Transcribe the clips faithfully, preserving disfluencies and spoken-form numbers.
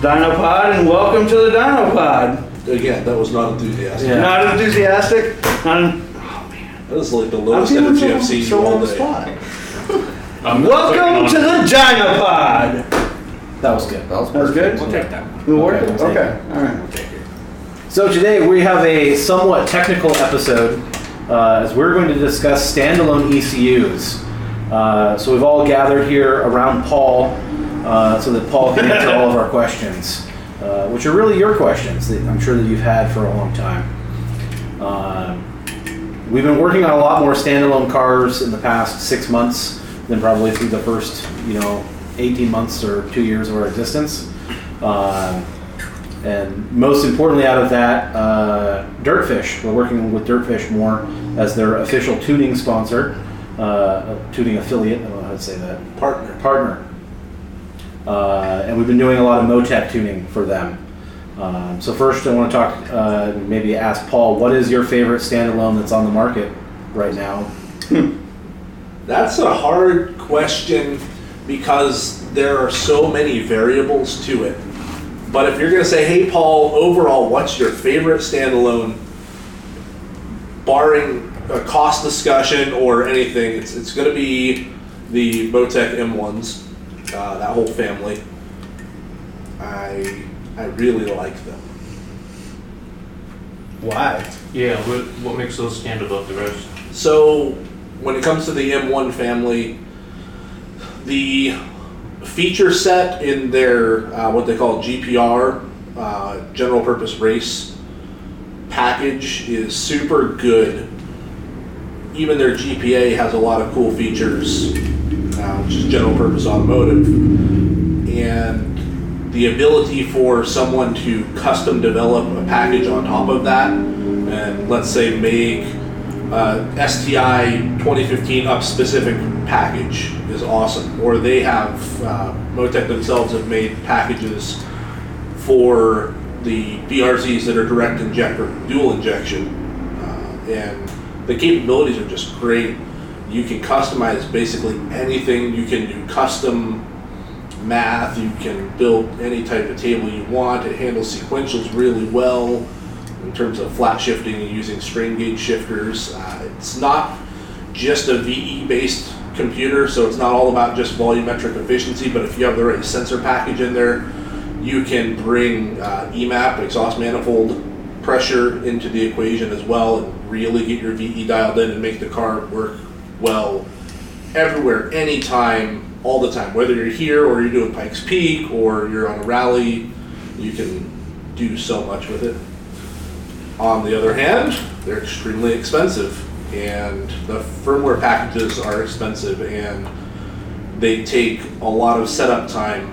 Dinopod, and welcome to the Dinopod. Again, that was not enthusiastic. Yeah. Not enthusiastic? Not en- oh man. That was like the lowest energy I've seen you all day. Welcome to the Dinopod! That was good. That was, that was good? We'll take that. We'll work it? Okay. Alright. We'll take it. So today we have a somewhat technical episode uh, as we're going to discuss standalone E C Us. Uh, so we've all gathered here around Paul uh, so that Paul can answer all of our questions, uh, which are really your questions that I'm sure that you've had for a long time. Uh, we've been working on a lot more standalone cars in the past six months than probably through the first, you know, eighteen months or two years of our existence. Uh, and most importantly out of that, uh, Dirtfish. We're working with Dirtfish more as their official tuning sponsor. Uh, a tuning affiliate, I don't know how to say that. Partner. Partner. Uh, and we've been doing a lot of MoTeC tuning for them. Um, so first I want to talk, uh, maybe ask Paul, what is your favorite standalone that's on the market right now? That's a hard question because there are so many variables to it. But if you're going to say, hey Paul, overall, what's your favorite standalone, barring a cost discussion or anything, it's it's going to be the MoTeC M ones, uh, that whole family. I I really like them. Why? Yeah, what, what makes those stand above the rest? So when it comes to the M one family, the feature set in their uh, what they call G P R, uh, general purpose race package, is super good. Even their G P A has a lot of cool features, uh, which is general purpose automotive. And the ability for someone to custom develop a package on top of that, and let's say make uh, S T I twenty fifteen up specific package, is awesome. Or they have, uh, MoTeC themselves have made packages for the B R Zs that are direct injector, dual injection. Uh, and the capabilities are just great. You can customize basically anything. You can do custom math. You can build any type of table you want. It handles sequentials really well in terms of flat shifting and using strain gauge shifters. Uh, it's not just a V E-based computer, so it's not all about just volumetric efficiency, but if you have the right sensor package in there, you can bring uh, E M A P, exhaust manifold pressure, into the equation as well, and really get your V E dialed in and make the car work well everywhere, anytime, all the time. Whether you're here or you're doing Pikes Peak or you're on a rally, you can do so much with it. On the other hand, they're extremely expensive, and the firmware packages are expensive, and they take a lot of setup time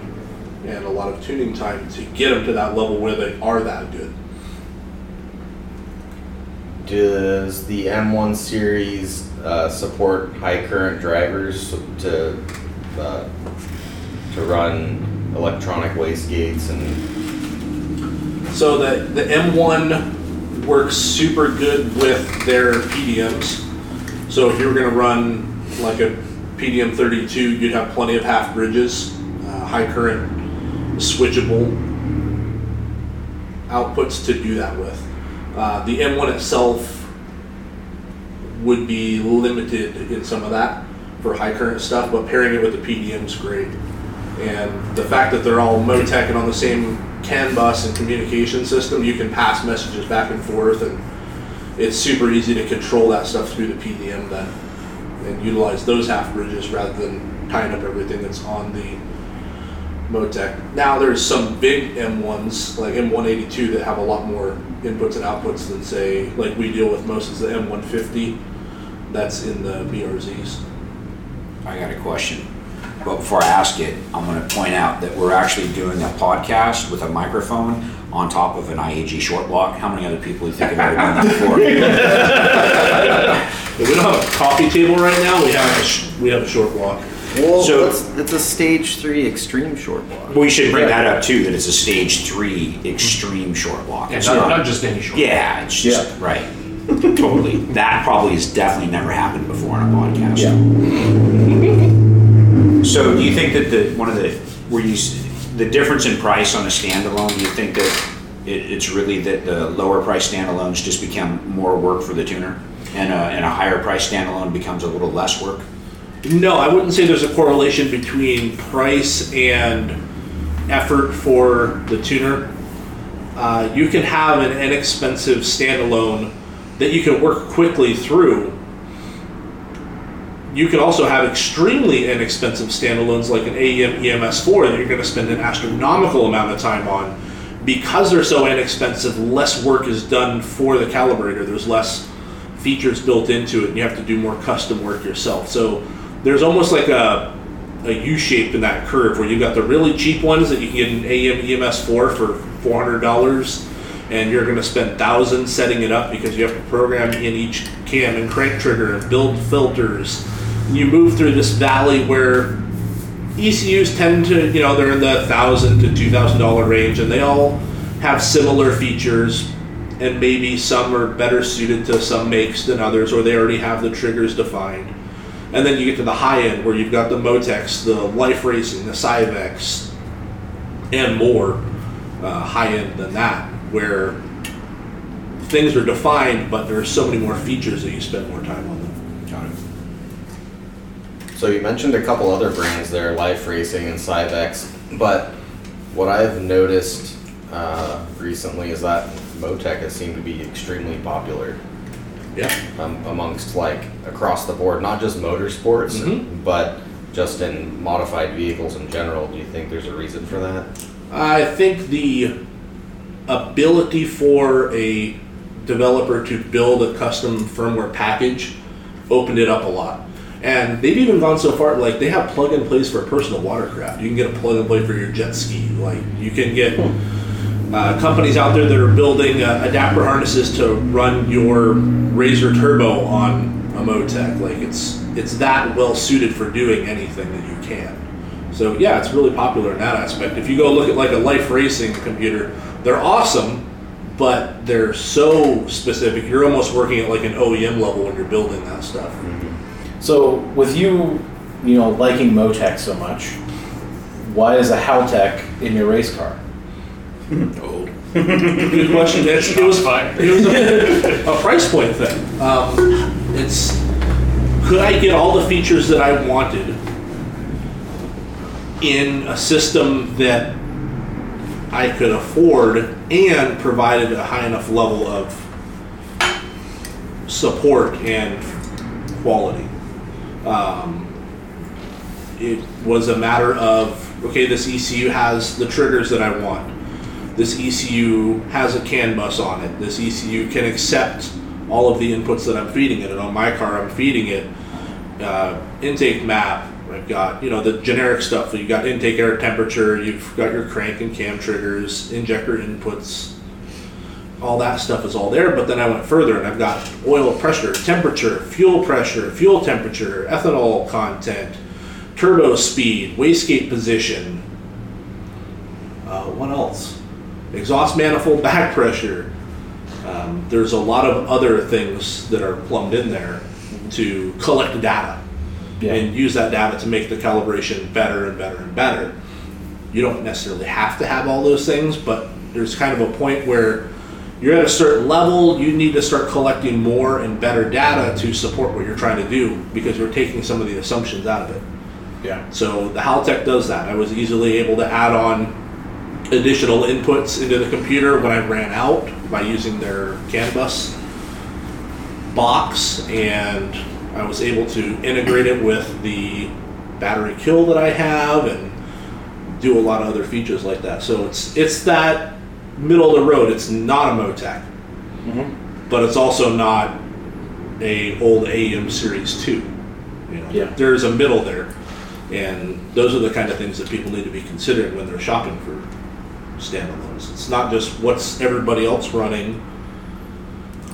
and a lot of tuning time to get them to that level where they are that good. Does the M one series uh, support high current drivers to uh, to run electronic wastegates? And so the the M one works super good with their P D Ms. So if you were going to run like a P D M thirty-two, you'd have plenty of half bridges, uh, high current switchable outputs to do that with. Uh, the M one itself would be limited in some of that for high current stuff, but pairing it with the P D M's great. And the fact that they're all MoTeC and on the same C A N bus and communication system, you can pass messages back and forth, and it's super easy to control that stuff through the P D M then, and utilize those half bridges rather than tying up everything that's on the MoTeC. Now there's some big M ones like M one eighty-two that have a lot more inputs and outputs than, say, like we deal with most is the M one fifty that's in the B R Zs. I got a question, but before I ask it, I'm going to point out that we're actually doing a podcast with a microphone on top of an I A G short block. How many other people do you think have ever done that before? We don't have a coffee table right now. We have a sh- we have a short block. Well, so it's, it's a stage three extreme short block. Well, you should bring that up too, that it's a stage three extreme short block. Yeah, it's not, not just any short yeah, block. It's just, yeah, right. Totally. That probably has definitely never happened before on a podcast. Yeah. So do you think that the one of the, were you, the difference in price on a standalone, do you think that it, it's really that the lower price standalones just become more work for the tuner, and a, and a higher price standalone becomes a little less work? No, I wouldn't say there's a correlation between price and effort for the tuner. Uh, you can have an inexpensive standalone that you can work quickly through. You can also have extremely inexpensive standalones like an A E M E M S four that you're going to spend an astronomical amount of time on. Because they're so inexpensive, less work is done for the calibrator. There's less features built into it, and you have to do more custom work yourself. So there's almost like a a U-shape in that curve where you've got the really cheap ones that you can get an A E M E M S four for four hundred dollars, and you're going to spend thousands setting it up because you have to program in each cam and crank trigger and build filters. You move through this valley where E C Us tend to, you know, they're in the one thousand to two thousand dollars range, and they all have similar features, and maybe some are better suited to some makes than others, or they already have the triggers defined. And then you get to the high end where you've got the MoTeCs, the Life Racing, the Cybex, and more uh, high end than that, where things are defined, but there are so many more features that you spend more time on them. Got it. So you mentioned a couple other brands there, Life Racing and Cybex, but what I've noticed uh, recently is that MoTeC has seemed to be extremely popular. Yeah. Um, amongst, like, across the board, not just motorsports, mm-hmm. but just in modified vehicles in general. Do you think there's a reason for that? I think the ability for a developer to build a custom firmware package opened it up a lot. And they've even gone so far, like, they have plug-and-plays for personal watercraft. You can get a plug-and-play for your jet ski. Like, you can get uh, companies out there that are building uh, adapter harnesses to run your Razor Turbo on a MoTeC. Like, it's it's that well-suited for doing anything that you can. So, yeah, it's really popular in that aspect. If you go look at, like, a Life Racing computer, they're awesome, but they're so specific. You're almost working at, like, an O E M level when you're building that stuff. So with you, you know, liking MoTeC so much, why is a Haltech in your race car? Oh, good question. It was fine. It was a, a price point thing. Um, it's could I get all the features that I wanted in a system that I could afford and provided a high enough level of support and quality. Um, it was a matter of, okay, this E C U has the triggers that I want. This E C U has a CAN bus on it. This E C U can accept all of the inputs that I'm feeding it. And on my car, I'm feeding it uh, intake map. I've got, you know, the generic stuff. You've got intake air temperature. You've got your crank and cam triggers, injector inputs. All that stuff is all there, but then I went further and I've got oil pressure, temperature, fuel pressure, fuel temperature, ethanol content, turbo speed, wastegate position, uh, what else? Exhaust manifold back pressure. Um, there's a lot of other things that are plumbed in there to collect data yeah. and use that data to make the calibration better and better and better. You don't necessarily have to have all those things, but there's kind of a point where you're at a certain level, you need to start collecting more and better data to support what you're trying to do because you're taking some of the assumptions out of it. Yeah. So the Haltech does that. I was easily able to add on additional inputs into the computer when I ran out by using their CAN bus box, and I was able to integrate it with the battery kill that I have and do a lot of other features like that. So it's it's that middle of the road. It's not a MoTeC, mm-hmm. but it's also not a old A E M Series two. You know, yeah. There's a middle there, and those are the kind of things that people need to be considering when they're shopping for standalones. It's not just what's everybody else running,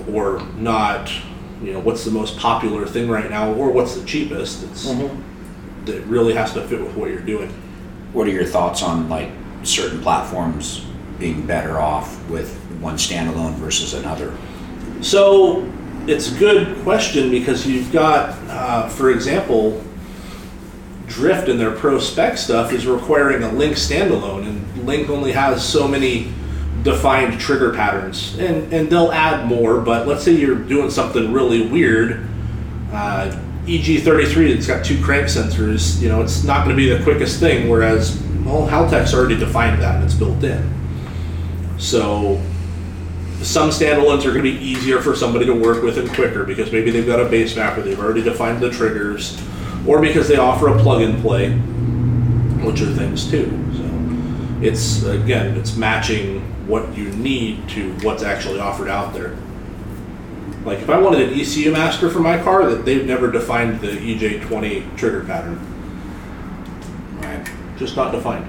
or not, you know, what's the most popular thing right now, or what's the cheapest. It's mm-hmm. It really has to fit with what you're doing. What are your thoughts on, like, certain platforms being better off with one standalone versus another? So it's a good question because you've got, uh, for example, Drift and their pro spec stuff is requiring a Link standalone, and Link only has so many defined trigger patterns, and and they'll add more, but let's say you're doing something really weird, uh, E G thirty-three, it's got two crank sensors, you know, it's not going to be the quickest thing, whereas, well, Haltech's already defined that and it's built in. So some standalones are going to be easier for somebody to work with and quicker, because maybe they've got a base map where they've already defined the triggers, or because they offer a plug and play, which are things too. So it's, again, it's matching what you need to what's actually offered out there. Like if I wanted an E C U master for my car, that they've never defined the E J twenty trigger pattern. Right. Just not defined.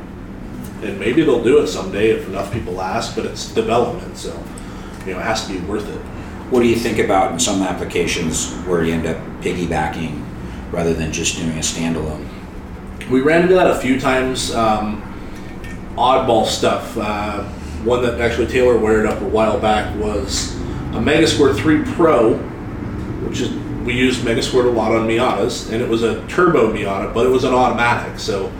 And maybe they'll do it someday if enough people ask, but it's development, so you know, it has to be worth it. What do you think about in some applications where you end up piggybacking rather than just doing a standalone? We ran into that a few times, um, oddball stuff. Uh, one that actually Taylor wired up a while back was a Megascore three Pro, which is, we used Megascore a lot on Miatas, and it was a turbo Miata, but it was an automatic. So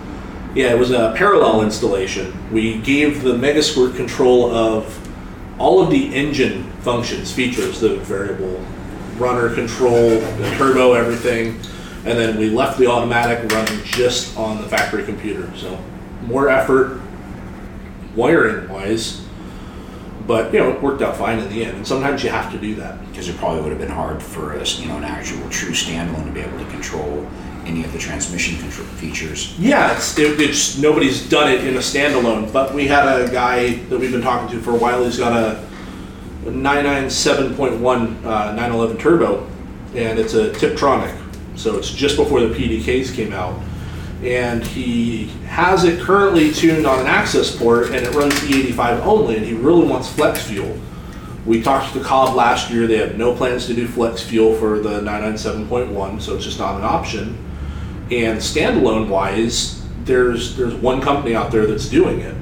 yeah, it was a parallel installation. We gave the Megascore control of all of the engine functions, features, the variable runner control, the turbo, everything. And then we left the automatic running just on the factory computer. So more effort wiring wise, but you know, it worked out fine in the end. And sometimes you have to do that, because it probably would have been hard for us, you know, an actual true standalone to be able to control any of the transmission control features. Yeah, it's, it, it's nobody's done it in a standalone, but we had a guy that we've been talking to for a while. He's got a nine ninety-seven point one uh, nine eleven turbo, and it's a Tiptronic. So it's just before the P D Ks came out. And he has it currently tuned on an access port, and it runs E eighty-five only, and he really wants flex fuel. We talked to Cobb last year. They have no plans to do flex fuel for the nine ninety-seven point one, so it's just not an option. And standalone-wise, there's there's one company out there that's doing it.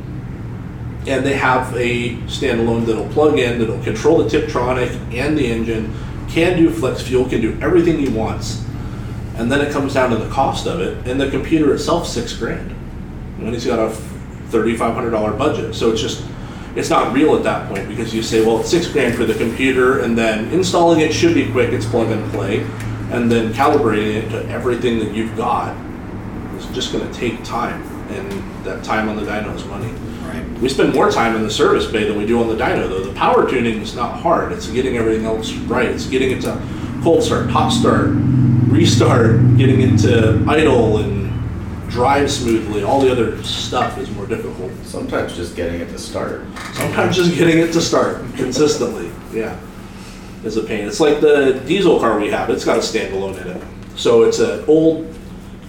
And they have a standalone that'll plug in, that'll control the Tiptronic and the engine, can do flex fuel, can do everything he wants. And then it comes down to the cost of it, and the computer itself, six grand. And he's got a thirty-five hundred dollars budget. So it's just, it's not real at that point, because you say, well, it's six grand for the computer, and then installing it should be quick, it's plug and play, and then calibrating it to everything that you've got is just gonna take time, and that time on the dyno is money. Right. We spend more time in the service bay than we do on the dyno, though. The power tuning is not hard. It's getting everything else right. It's getting it to cold start, top start, restart, getting into idle and drive smoothly. All the other stuff is more difficult. Sometimes just getting it to start. Sometimes just getting it to start consistently, yeah, is a pain. It's like the diesel car we have. It's got a standalone in it. So it's an old,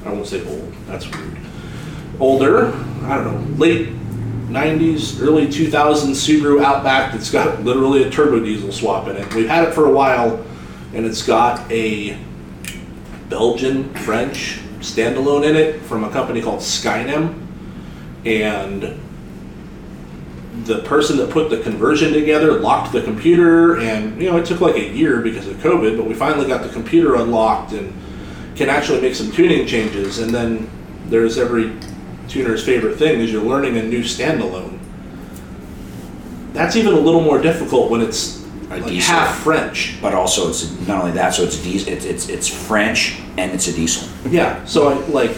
I won't say old, that's weird. Older, I don't know, late nineties, early two thousands Subaru Outback that's got literally a turbo diesel swap in it. We've had it for a while, and it's got a Belgian, French standalone in it from a company called Skynem, and the person that put the conversion together locked the computer, and you know, it took like a year because of COVID, but we finally got the computer unlocked and can actually make some tuning changes. And then there's every tuner's favorite thing is you're learning a new standalone. That's even a little more difficult when it's like diesel, half French, but also it's not only that. So it's diesel. It's it's it's French and it's a diesel. Yeah. So I, like,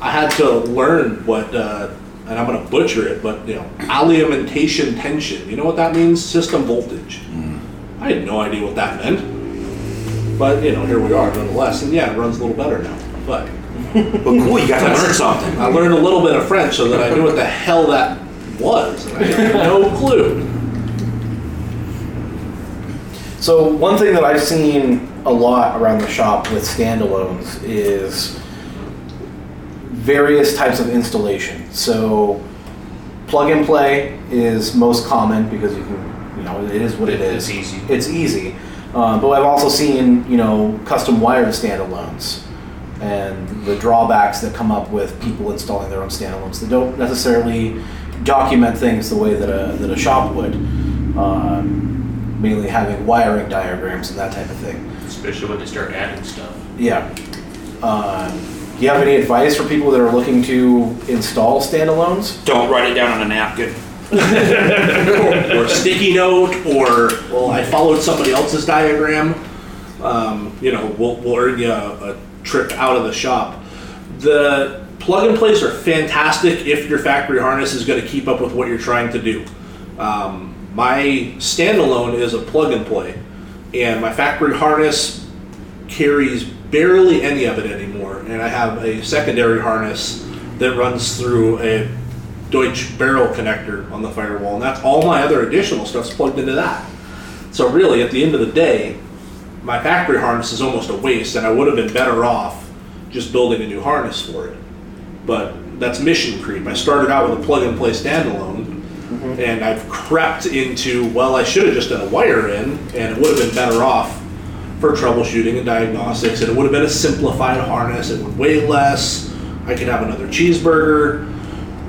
I had to learn what, uh, and I'm gonna butcher it, but you know, alimentation tension. You know what that means? System voltage. Mm. I had no idea what that meant, but you know, here we are nonetheless. And yeah, it runs a little better now. But but cool, you got to learn something. I learned a little bit of French so that I knew what the hell that was. And I had no clue. So one thing that I've seen a lot around the shop with standalones is various types of installation. So plug and play is most common because you can, you know, it is what it is. It's easy. It's easy. Uh, but I've also seen, you know, custom wired standalones and the drawbacks that come up with people installing their own standalones that don't necessarily document things the way that a, that a shop would. Um, mainly having wiring diagrams and that type of thing. Especially when they start adding stuff. Yeah. Um, Do you have any advice for people that are looking to install standalones? Don't write it down on a napkin. or, or sticky note, or, well, I followed somebody else's diagram. Um, you know, we'll, we'll earn you a, a trip out of the shop. The plug-and-plays are fantastic if your factory harness is going to keep up with what you're trying to do. Um, my standalone is a plug-and-play, and my factory harness carries barely any of it anymore, and I have a secondary harness that runs through a Deutsch barrel connector on the firewall, and that's all my other additional stuff's plugged into that. So really, at the end of the day, my factory harness is almost a waste, and I would have been better off just building a new harness for it. But that's mission creep. I started out with a plug-and-play standalone, mm-hmm. and I've crept into, well, I should have just done a wire in, and it would have been better off for troubleshooting and diagnostics, and it would have been a simplified harness. It would weigh less. I could have another cheeseburger.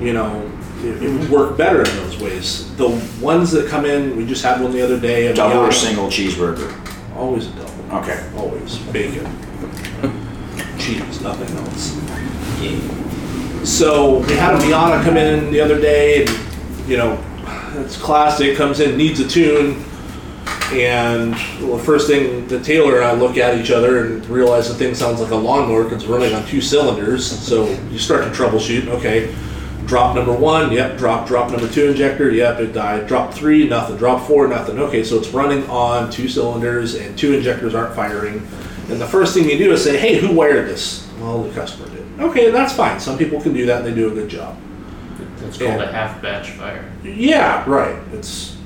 You know, it would work better in those ways. The ones that come in, we just had one the other day. Double or single cheeseburger? Always a double. Okay. Always. Bacon. Cheese, nothing else. Yeah. So we had a Miata come in the other day, and, you know, it's classic, comes in, needs a tune, and well, the first thing the Taylor and I look at each other and realize the thing sounds like a lawnmower because it's running on two cylinders, so you start to troubleshoot, okay. Drop number one, yep, drop, drop number two injector, yep, it died. Drop three, nothing. Drop four, nothing. Okay, so it's running on two cylinders and two injectors aren't firing. And the first thing you do is say, hey, who wired this? Well, the customer did. Okay, that's fine. Some people can do that and they do a good job. It's called and, a half batch fire. Yeah, right. It's,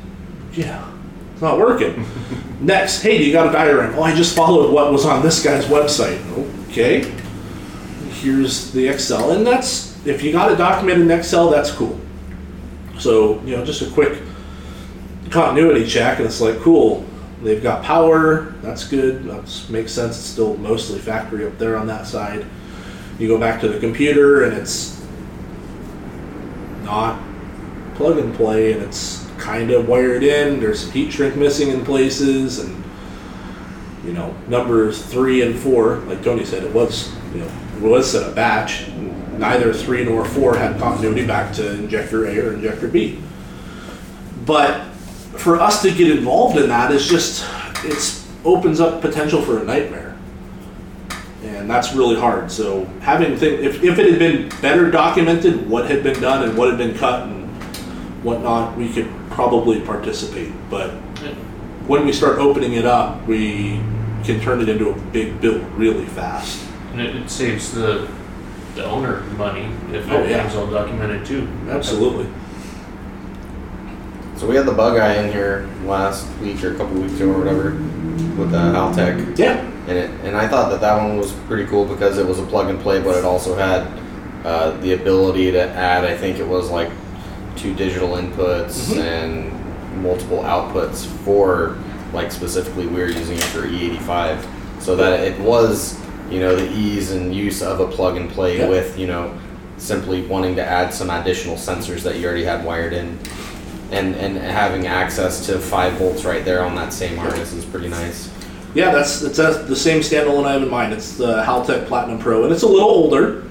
yeah, it's not working. Next, hey, you got a diagram. Oh, I just followed what was on this guy's website. Okay, here's the Excel, and that's, if you got it documented in Excel, that's cool. So, you know, just a quick continuity check, and it's like, cool, they've got power, that's good, that makes sense, it's still mostly factory up there on that side. You go back to the computer, and it's not plug and play, and it's kind of wired in, there's some heat shrink missing in places, and, you know, numbers three and four, like Tony said, it was, you know, it was set a batch. Neither three nor four had continuity back to injector A or injector B. But for us to get involved in that is just, it opens up potential for a nightmare. And that's really hard. So having things, if, if it had been better documented, what had been done and what had been cut and whatnot, we could probably participate. But when we start opening it up, we can turn it into a big build really fast. And it, it saves the the owner money if oh, everything's yeah. all documented too. Absolutely. So we had the bug eye in here last week or a couple weeks ago or whatever with the Haltech. Yeah. And it, and I thought that that one was pretty cool because it was a plug and play, but it also had uh, the ability to add, I think it was like two digital inputs mm-hmm. and multiple outputs for, like, specifically we were using it for E eighty-five. So that it was, you know, the ease and use of a plug and play yep. with, you know, simply wanting to add some additional sensors that you already had wired in, and and having access to five volts right there on that same harness is pretty nice. Yeah, that's it's a, the same standalone I have in mind. It's the Haltech Platinum Pro, and it's a little older,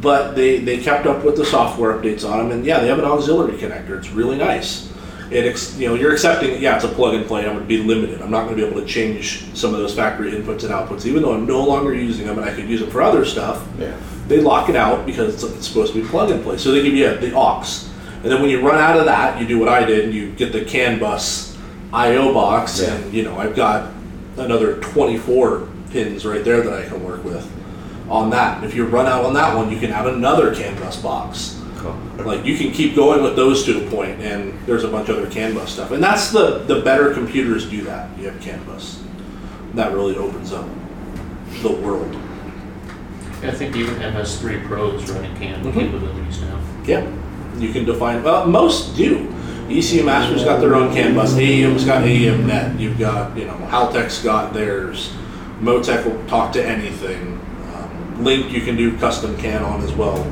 but they, they kept up with the software updates on them, and yeah, they have an auxiliary connector. It's really nice. It ex, you know, you're accepting, yeah, it's a plug and play. I'm going to be limited. I'm not going to be able to change some of those factory inputs and outputs, even though I'm no longer using them and I could use them for other stuff. Yeah. They lock it out because it's, it's supposed to be plug and play. So they give you the aux, and then when you run out of that, you do what I did and you get the CAN bus I O box, yeah. and you know I've got another twenty-four pins right there that I can work with on that. And if you run out on that one, you can add another CAN bus box. Like, you can keep going with those to a point, and there's a bunch of other CAN bus stuff. And that's the, the better computers do that. You have CAN bus. That really opens up the world. I think even M S three Pro is running CAN mm-hmm. capabilities now. Yeah. You can define, well, most do. E C U Master's got their own CAN bus. A E M's got A E M Net. You've got, you know, Haltech's got theirs. MoTeC will talk to anything. Um, Link, you can do custom CAN on as well.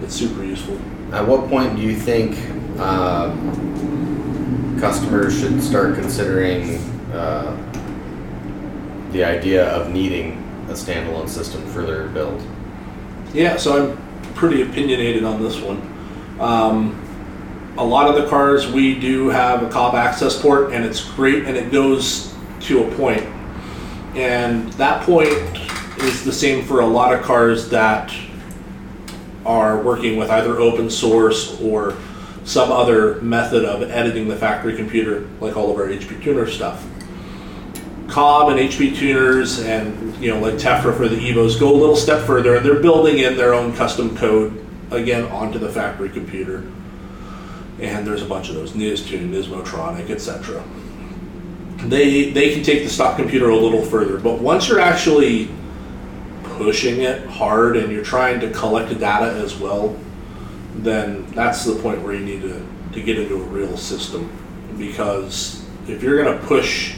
It's super useful. At what point do you think uh, customers should start considering uh, the idea of needing a standalone system for their build. Yeah, so I'm pretty opinionated on this one. Um, a lot of the cars we do have a Cobb access port, and it's great, and it goes to a point. And that point is the same for a lot of cars that are working with either open source or some other method of editing the factory computer, like all of our H P tuner stuff. Cobb and H P tuners and, you know, like Tefra for the Evos go a little step further, and they're building in their own custom code, again, onto the factory computer. And there's a bunch of those, Nistune, Nismotronic, et cetera. They they can take the stock computer a little further, but once you're actually pushing it hard and you're trying to collect data as well, then that's the point where you need to, to get into a real system. Because if you're going to push,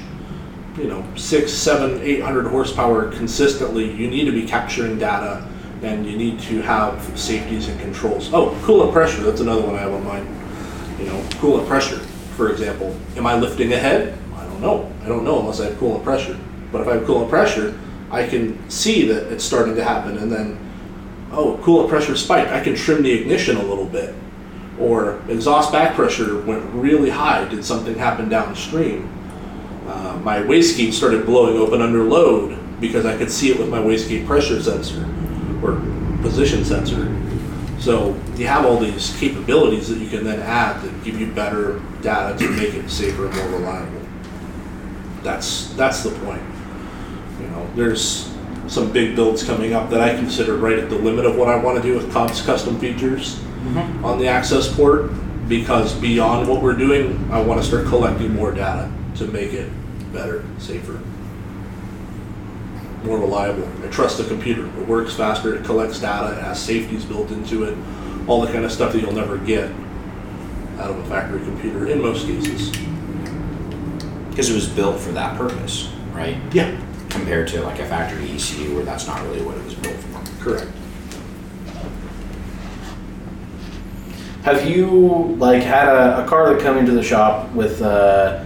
you know, six, seven, eight hundred horsepower consistently, you need to be capturing data, and you need to have safeties and controls. Oh, coolant pressure, that's another one I have on mine. You know, coolant pressure, for example. Am I lifting ahead? I don't know. I don't know unless I have coolant pressure. But if I have coolant pressure, I can see that it's starting to happen, and then, oh, coolant pressure spiked, I can trim the ignition a little bit. Or exhaust back pressure went really high, did something happen downstream? Uh, my wastegate started blowing open under load because I could see it with my wastegate pressure sensor or position sensor. So you have all these capabilities that you can then add that give you better data to make it safer and more reliable. That's that's the point. You know, there's some big builds coming up that I consider right at the limit of what I want to do with Cobb's custom features mm-hmm. on the access port, because beyond what we're doing, I want to start collecting more data to make it better, safer, more reliable. I trust the computer. It works faster, it collects data, it has safeties built into it, all the kind of stuff that you'll never get out of a factory computer in most cases. Because it was built for that purpose, right? Yeah. Compared to like a factory E C U where that's not really what it was built for. Correct. Have you like had a, a car that come into the shop with uh,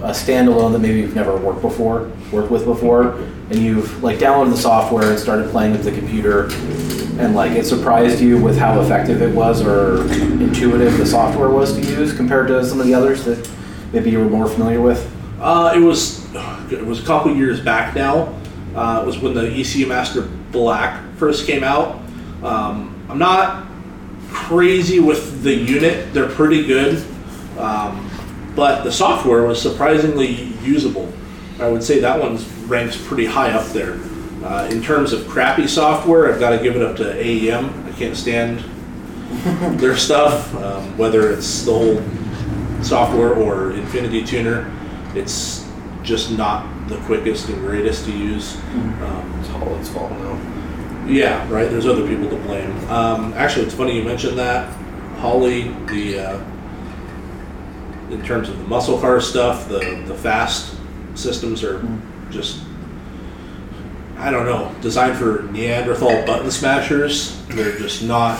a standalone that maybe you've never worked before, worked with before, and you've like downloaded the software and started playing with the computer, and like it surprised you with how effective it was or intuitive the software was to use compared to some of the others that maybe you were more familiar with? Uh, it was it was a couple years back now. Uh, it was when the E C U Master Black first came out. Um, I'm not crazy with the unit. They're pretty good. Um, but the software was surprisingly usable. I would say that one ranks pretty high up there. Uh, in terms of crappy software, I've got to give it up to A E M. I can't stand their stuff, um, whether it's the whole software or Infinity Tuner. It's just not the quickest and greatest to use. Um, it's all its fault now. Yeah, right, there's other people to blame. Um, actually, it's funny you mentioned that. Holly, the uh, in terms of the muscle car stuff, the, the fast systems are just, I don't know, designed for Neanderthal button smashers. They're just not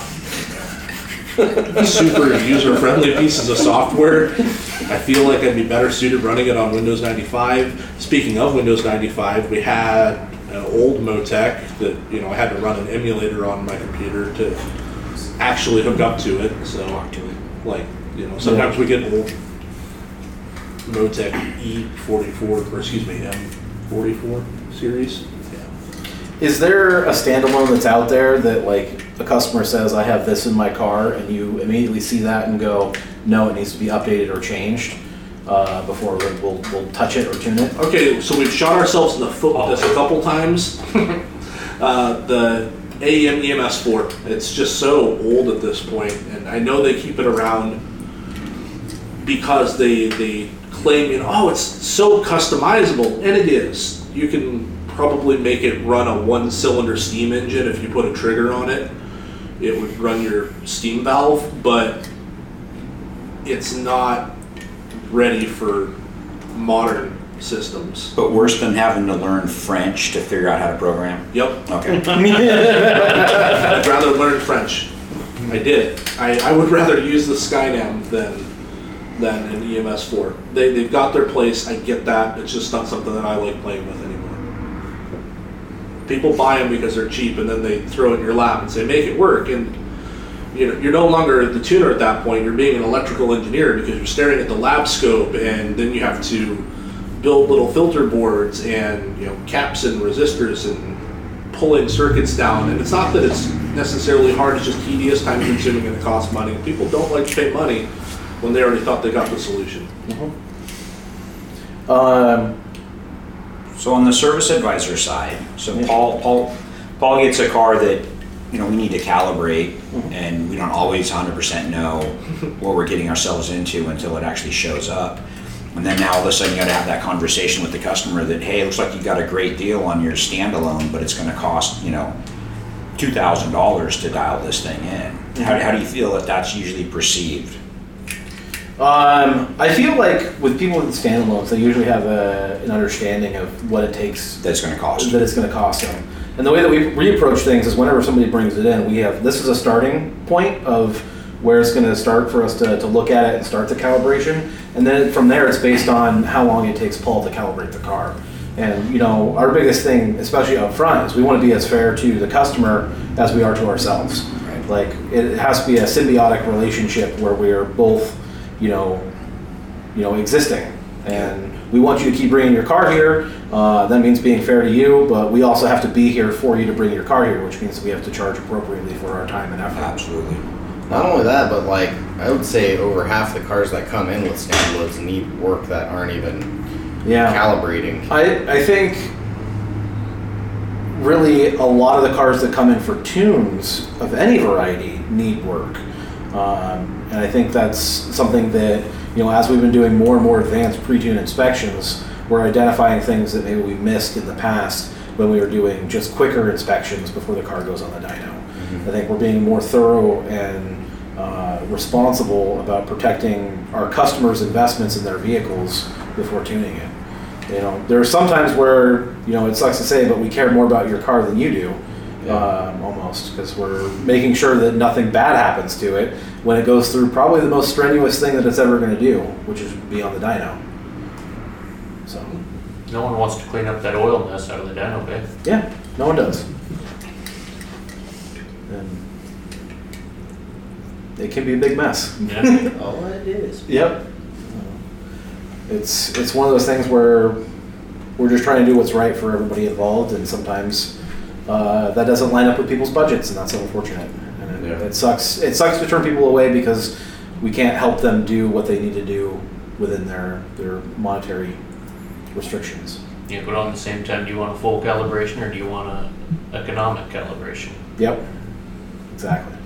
super user-friendly pieces of software. I feel like I'd be better suited running it on Windows ninety-five. Speaking of Windows ninety-five, we had an old MoTeC that, you know, I had to run an emulator on my computer to actually hook up to it. So, like, you know, sometimes we get old MoTeC E forty-four, or excuse me, M forty-four series. Yeah. Is there a standalone that's out there that, like, a customer says, I have this in my car, and you immediately see that and go, no, it needs to be updated or changed uh, before we'll, we'll, we'll touch it or tune it? Okay, so we've shot ourselves in the foot with this a couple times. uh, the A E M E M S four, it's just so old at this point, and I know they keep it around because they, they claim, you know, oh, it's so customizable, and it is. You can probably make it run a one-cylinder steam engine if you put a trigger on it. It would run your steam valve, but it's not ready for modern systems. But worse than having to learn French to figure out how to program? Yep. Okay. I'd rather learn French. I did. I, I would rather use the Skynem than than an E M S four. They, they've got their place. I get that. It's just not something that I like playing with anymore. people buy them because they're cheap, and then they throw it in your lap and say, make it work. And you know, you're no longer the tuner at that point. You're being an electrical engineer because you're staring at the lab scope, and then you have to build little filter boards and, you know, caps and resistors and pulling circuits down. And it's not that it's necessarily hard, it's just tedious, time consuming, and it costs money. And people don't like to pay money when they already thought they got the solution. Mm-hmm. Um, so on the service advisor side, so Paul, Paul, Paul gets a car that, you know, we need to calibrate, and we don't always one hundred percent know what we're getting ourselves into until it actually shows up. And then now all of a sudden you got to have that conversation with the customer that, hey, it looks like you got a great deal on your standalone, but it's going to cost, you know, two thousand dollars to dial this thing in. How, how do you feel that that's usually perceived? Um, I feel like with people with standalones, they usually have a, an understanding of what it takes. That it's going to cost. That it's going to cost them. And the way that we, we approach things is whenever somebody brings it in, we have, this is a starting point of where it's going to start for us to, to look at it and start the calibration. And then from there, it's based on how long it takes Paul to calibrate the car. And, you know, our biggest thing, especially up front, is we want to be as fair to the customer as we are to ourselves. Right. Like, it has to be a symbiotic relationship where we are both, you know, you know, existing. And we want you to keep bringing your car here. Uh, that means being fair to you, but we also have to be here for you to bring your car here, which means we have to charge appropriately for our time and effort. Absolutely. Not only that, but like, I would say over half the cars that come in with standalones need work that aren't even yeah. calibrating. I, I think really a lot of the cars that come in for tunes of any variety need work. Um, and I think that's something that, you know, as we've been doing more and more advanced pre-tune inspections, we're identifying things that maybe we missed in the past when we were doing just quicker inspections before the car goes on the dyno. Mm-hmm. I think we're being more thorough and uh, responsible about protecting our customers' investments in their vehicles before tuning it. You know, there are some times where, you know, it sucks to say, but we care more about your car than you do. Yeah. Um, almost, because we're making sure that nothing bad happens to it when it goes through probably the most strenuous thing that it's ever going to do, which is be on the dyno. So, no one wants to clean up that oil mess out of the dyno bay. Yeah, no one does. And it can be a big mess. Yeah, all it is. Yep. It's it's one of those things where we're just trying to do what's right for everybody involved, and sometimes. Uh, that doesn't line up with people's budgets, and that's unfortunate. And it, yeah. it sucks. It sucks to turn people away because we can't help them do what they need to do within their their monetary restrictions. Yeah, but on the same time, do you want a full calibration or do you want a economic calibration? Yep, exactly.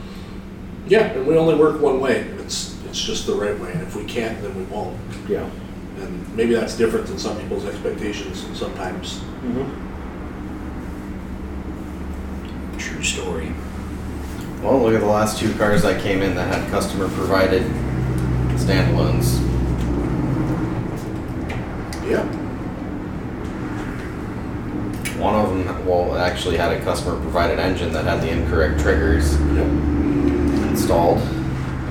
Yeah, and we only work one way. It's it's just the right way, and if we can't, then we won't. Yeah, and maybe that's different than some people's expectations sometimes. Mm-hmm. True story. Well, look at the last two cars that came in that had customer provided standalones. Yeah. One of them, well, actually had a customer provided engine that had the incorrect triggers yep. installed,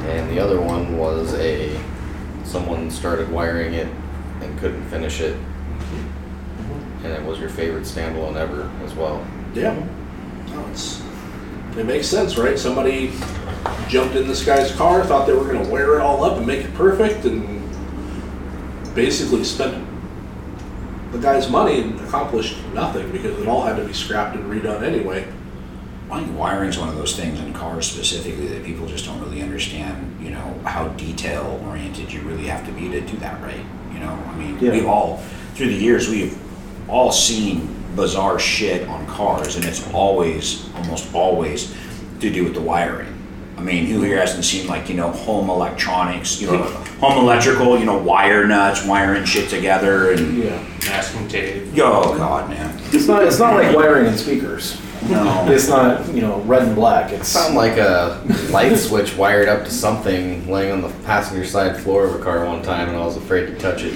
and the other one was a someone started wiring it and couldn't finish it, and it was your favorite standalone ever as well. Yeah. It's, it makes sense, right? Somebody jumped in this guy's car, thought they were going to wear it all up and make it perfect, and basically spent the guy's money and accomplished nothing because it all had to be scrapped and redone anyway. I think wiring's one of those things in cars specifically that people just don't really understand, you know, how detail-oriented you really have to be to do that right. You know, I mean, yeah. we've all, through the years, we've all seen bizarre shit on cars, and it's always, almost always, to do with the wiring. I mean, who here hasn't seen, like, you know, home electronics, you know, home electrical, you know, wire nuts, wiring shit together, and yeah, masking tape. Oh god, man, it's not, it's not like wiring in speakers. No, it's not, you know, red and black. It's sound like a light switch wired up to something laying on the passenger side floor of a car one time, and I was afraid to touch it.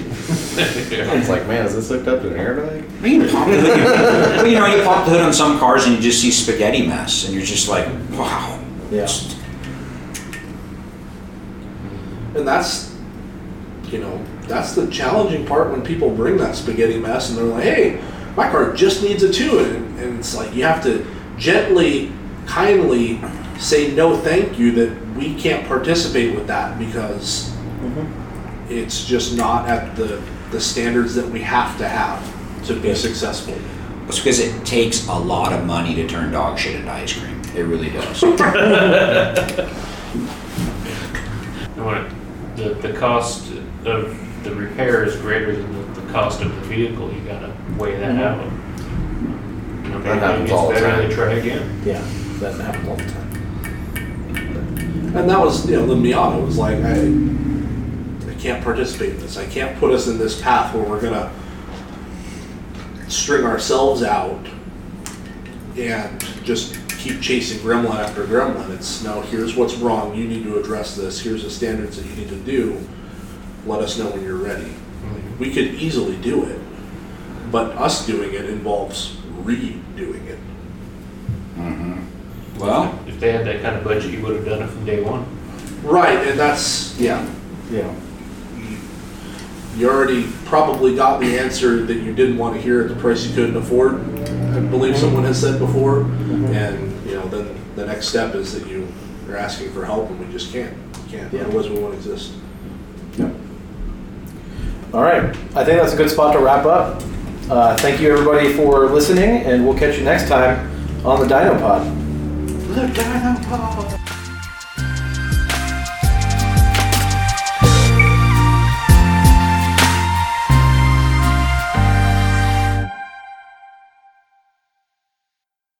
I was like, man, is this hooked up to an airbag? I mean, you pop the hood, you, well, you know, you pop the hood on some cars and you just see spaghetti mess, and you're just like, wow. Yeah. And that's, you know, that's the challenging part when people bring that spaghetti mess and they're like, hey, my car just needs a tune, and, and And it's like, you have to gently, kindly say no thank you that we can't participate with that because mm-hmm. it's just not at the, the standards that we have to have to be yeah. successful. It's because it takes a lot of money to turn dog shit into ice cream. It really does. the, the cost of the repair is greater than the, the cost of the vehicle. You got to weigh that out. You know, that happens all the time. Try again. Yeah, that happens all the time. And that was, you know, the Miata was like, I, I can't participate in this. I can't put us in this path where we're going to string ourselves out and just keep chasing gremlin after gremlin. It's no, here's what's wrong, you need to address this, here's the standards that you need to do, let us know when you're ready. Like, we could easily do it, but us doing it involves redoing it. Mm-hmm. Well, if they had that kind of budget, you would have done it from day one. Right, and that's, yeah. Yeah. You already probably got the answer that you didn't want to hear at the price you couldn't afford, I believe someone has said before. Mm-hmm. And you know, then the next step is that you are asking for help, and we just can't. We can't. Yeah. Otherwise, we won't exist. Yep. All right. I think that's a good spot to wrap up. Uh, thank you, everybody, for listening, and we'll catch you next time on the Dinopod. The Dinopod.